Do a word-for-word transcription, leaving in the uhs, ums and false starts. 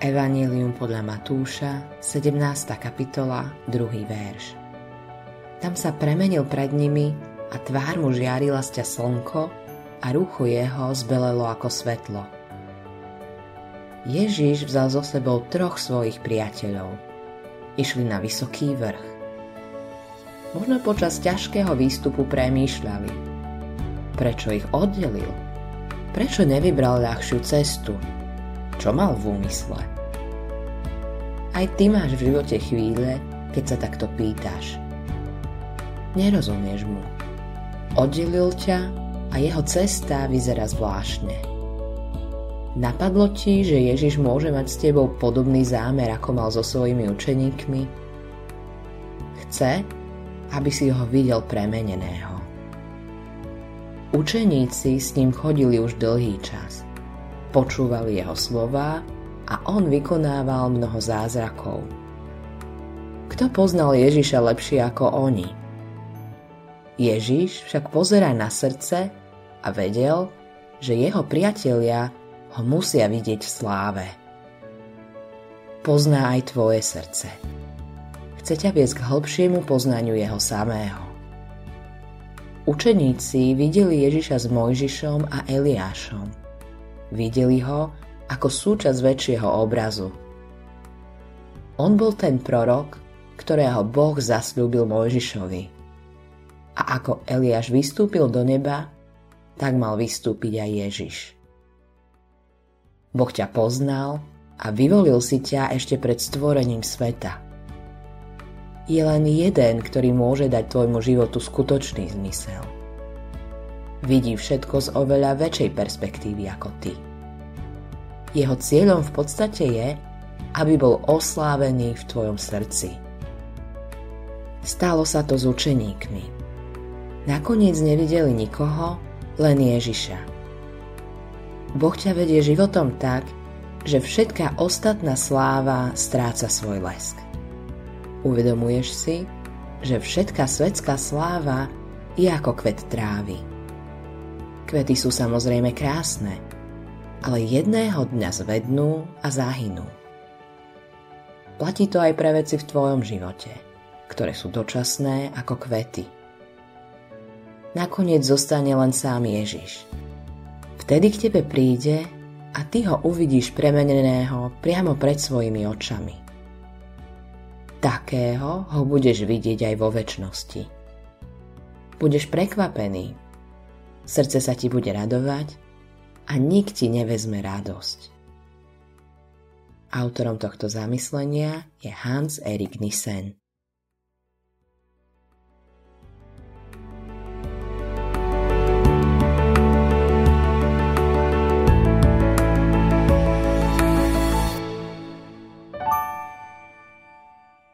Evanjelium podľa Matúša, sedemnásta kapitola, druhý verš. Tam sa premenil pred nimi a tvár mu žiarila sťa slnko a rucho jeho zbelelo ako svetlo. Ježiš vzal so sebou troch svojich priateľov. Išli na vysoký vrch. Možno počas ťažkého výstupu premýšľali. Prečo ich oddelil? Prečo nevybral ľahšiu cestu? Čo mal v úmysle? Aj ty máš v živote chvíle, keď sa takto pýtaš. Nerozumieš mu. Oddelil ťa a jeho cesta vyzerá zvláštne. Napadlo ti, že Ježiš môže mať s tebou podobný zámer, ako mal so svojimi učeníkmi? Chce, aby si ho videl premeneného. Učeníci s ním chodili už dlhý čas. Počúvali jeho slová a on vykonával mnoho zázrakov. Kto poznal Ježiša lepšie ako oni? Ježiš však pozerá na srdce a vedel, že jeho priatelia ho musia vidieť v sláve. Pozná aj tvoje srdce. Chce ťa viesť k hlbšiemu poznaniu jeho samého. Učeníci videli Ježiša s Mojžišom a Eliášom. Videli ho ako súčasť väčšieho obrazu. On bol ten prorok, ktorého Boh zasľúbil Mojžišovi. A ako Eliáš vystúpil do neba, tak mal vystúpiť aj Ježiš. Boh ťa poznal a vyvolil si ťa ešte pred stvorením sveta. Je len jeden, ktorý môže dať tvojmu životu skutočný zmysel. Vidí všetko z oveľa väčšej perspektívy ako ty. Jeho cieľom v podstate je, aby bol oslávený v tvojom srdci. Stalo sa to s učeníkmi. Nakoniec nevideli nikoho, len Ježiša. Boh ťa vedie životom tak, že všetká ostatná sláva stráca svoj lesk. Uvedomuješ si, že všetká svetská sláva je ako kvet trávy. Kvety sú samozrejme krásne, ale jedného dňa zvednú a zahynú. Platí to aj pre veci v tvojom živote, ktoré sú dočasné ako kvety. Nakoniec zostane len sám Ježiš. Vtedy k tebe príde a ty ho uvidíš premeneného priamo pred svojimi očami. Takého ho budeš vidieť aj vo večnosti. Budeš prekvapený. Srdce sa ti bude radovať a nik ti nevezme radosť. Autorom tohto zamyslenia je Hans Erik Nissen.